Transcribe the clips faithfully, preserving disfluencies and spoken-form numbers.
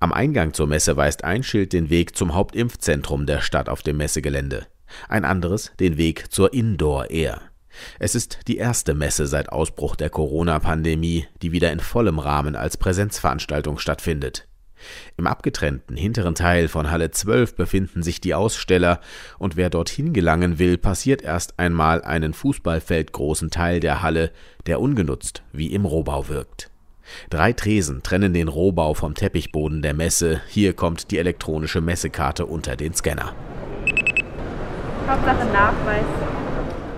Am Eingang zur Messe weist ein Schild den Weg zum Hauptimpfzentrum der Stadt auf dem Messegelände, ein anderes den Weg zur Indoor Air. Es ist die erste Messe seit Ausbruch der Corona-Pandemie, die wieder in vollem Rahmen als Präsenzveranstaltung stattfindet. Im abgetrennten hinteren Teil von Halle zwölf befinden sich die Aussteller, und wer dorthin gelangen will, passiert erst einmal einen fußballfeldgroßen Teil der Halle, der ungenutzt wie im Rohbau wirkt. Drei Tresen trennen den Rohbau vom Teppichboden der Messe. Hier kommt die elektronische Messekarte unter den Scanner. Hauptsache Nachweis.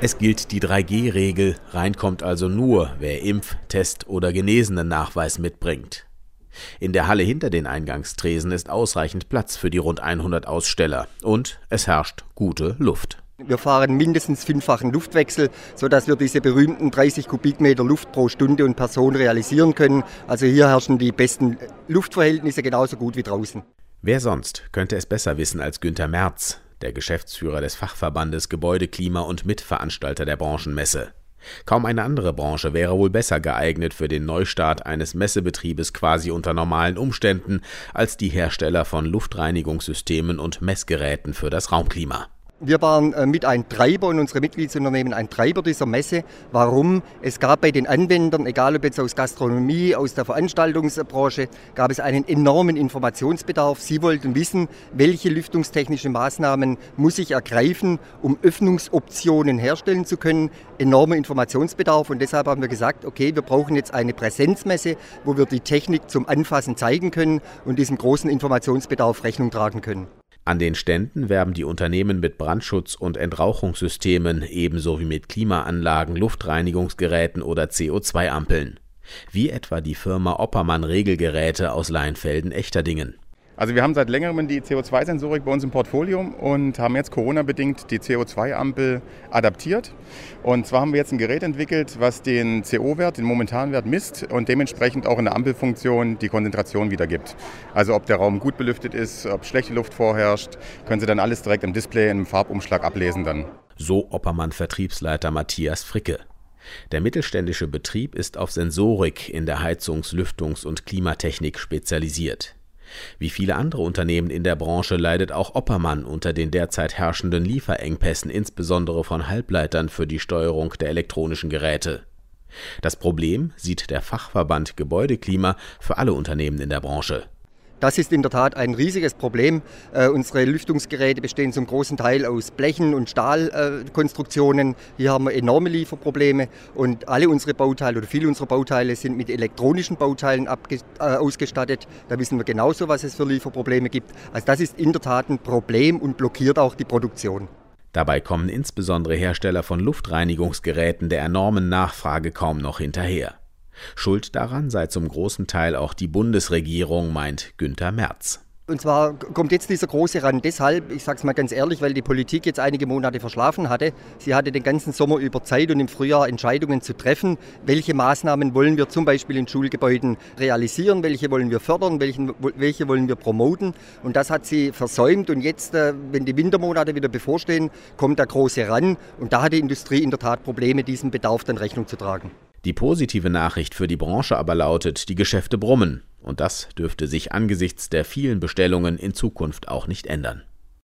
Es gilt die drei G Regel, reinkommt also nur, wer Impf-, Test- oder Genesenen-Nachweis mitbringt. In der Halle hinter den Eingangstresen ist ausreichend Platz für die rund hundert Aussteller, und es herrscht gute Luft. Wir fahren mindestens fünffachen Luftwechsel, sodass wir diese berühmten dreißig Kubikmeter Luft pro Stunde und Person realisieren können. Also hier herrschen die besten Luftverhältnisse genauso gut wie draußen. Wer sonst könnte es besser wissen als Günther Merz, der Geschäftsführer des Fachverbandes Gebäudeklima und Mitveranstalter der Branchenmesse. Kaum eine andere Branche wäre wohl besser geeignet für den Neustart eines Messebetriebes quasi unter normalen Umständen als die Hersteller von Luftreinigungssystemen und Messgeräten für das Raumklima. Wir waren mit ein Treiber und unsere Mitgliedsunternehmen ein Treiber dieser Messe. Warum? Es gab bei den Anwendern, egal ob jetzt aus Gastronomie, aus der Veranstaltungsbranche, gab es einen enormen Informationsbedarf. Sie wollten wissen, welche lüftungstechnischen Maßnahmen muss ich ergreifen, um Öffnungsoptionen herstellen zu können. Enormer Informationsbedarf, und deshalb haben wir gesagt, okay, wir brauchen jetzt eine Präsenzmesse, wo wir die Technik zum Anfassen zeigen können und diesem großen Informationsbedarf Rechnung tragen können. An den Ständen werben die Unternehmen mit Brandschutz- und Entrauchungssystemen, ebenso wie mit Klimaanlagen, Luftreinigungsgeräten oder C O zwei Ampeln. Wie etwa die Firma Oppermann Regelgeräte aus Leinfelden-Echterdingen. Also wir haben seit längerem die C O zwei Sensorik bei uns im Portfolio und haben jetzt Corona-bedingt die C O zwei Ampel adaptiert. Und zwar haben wir jetzt ein Gerät entwickelt, was den C O Wert, den momentanen Wert misst und dementsprechend auch in der Ampelfunktion die Konzentration wiedergibt. Also ob der Raum gut belüftet ist, ob schlechte Luft vorherrscht, können Sie dann alles direkt im Display, im Farbumschlag ablesen dann. So Oppermann-Vertriebsleiter Matthias Fricke. Der mittelständische Betrieb ist auf Sensorik in der Heizungs-, Lüftungs- und Klimatechnik spezialisiert. Wie viele andere Unternehmen in der Branche leidet auch Oppermann unter den derzeit herrschenden Lieferengpässen, insbesondere von Halbleitern für die Steuerung der elektronischen Geräte. Das Problem sieht der Fachverband Gebäudeklima für alle Unternehmen in der Branche. Das ist in der Tat ein riesiges Problem. Äh, unsere Lüftungsgeräte bestehen zum großen Teil aus Blechen und Stahlkonstruktionen. Äh, Hier haben wir enorme Lieferprobleme, und alle unsere Bauteile oder viele unserer Bauteile sind mit elektronischen Bauteilen abge- äh, ausgestattet. Da wissen wir genauso, was es für Lieferprobleme gibt. Also das ist in der Tat ein Problem und blockiert auch die Produktion. Dabei kommen insbesondere Hersteller von Luftreinigungsgeräten der enormen Nachfrage kaum noch hinterher. Schuld daran sei zum großen Teil auch die Bundesregierung, meint Günther Merz. Und zwar kommt jetzt dieser große Rand deshalb, ich sage es mal ganz ehrlich, weil die Politik jetzt einige Monate verschlafen hatte. Sie hatte den ganzen Sommer über Zeit und im Frühjahr Entscheidungen zu treffen. Welche Maßnahmen wollen wir zum Beispiel in Schulgebäuden realisieren? Welche wollen wir fördern? Welchen, welche wollen wir promoten? Und das hat sie versäumt. Und jetzt, wenn die Wintermonate wieder bevorstehen, kommt der große Rand. Und da hat die Industrie in der Tat Probleme, diesem Bedarf dann Rechnung zu tragen. Die positive Nachricht für die Branche aber lautet, die Geschäfte brummen. Und das dürfte sich angesichts der vielen Bestellungen in Zukunft auch nicht ändern.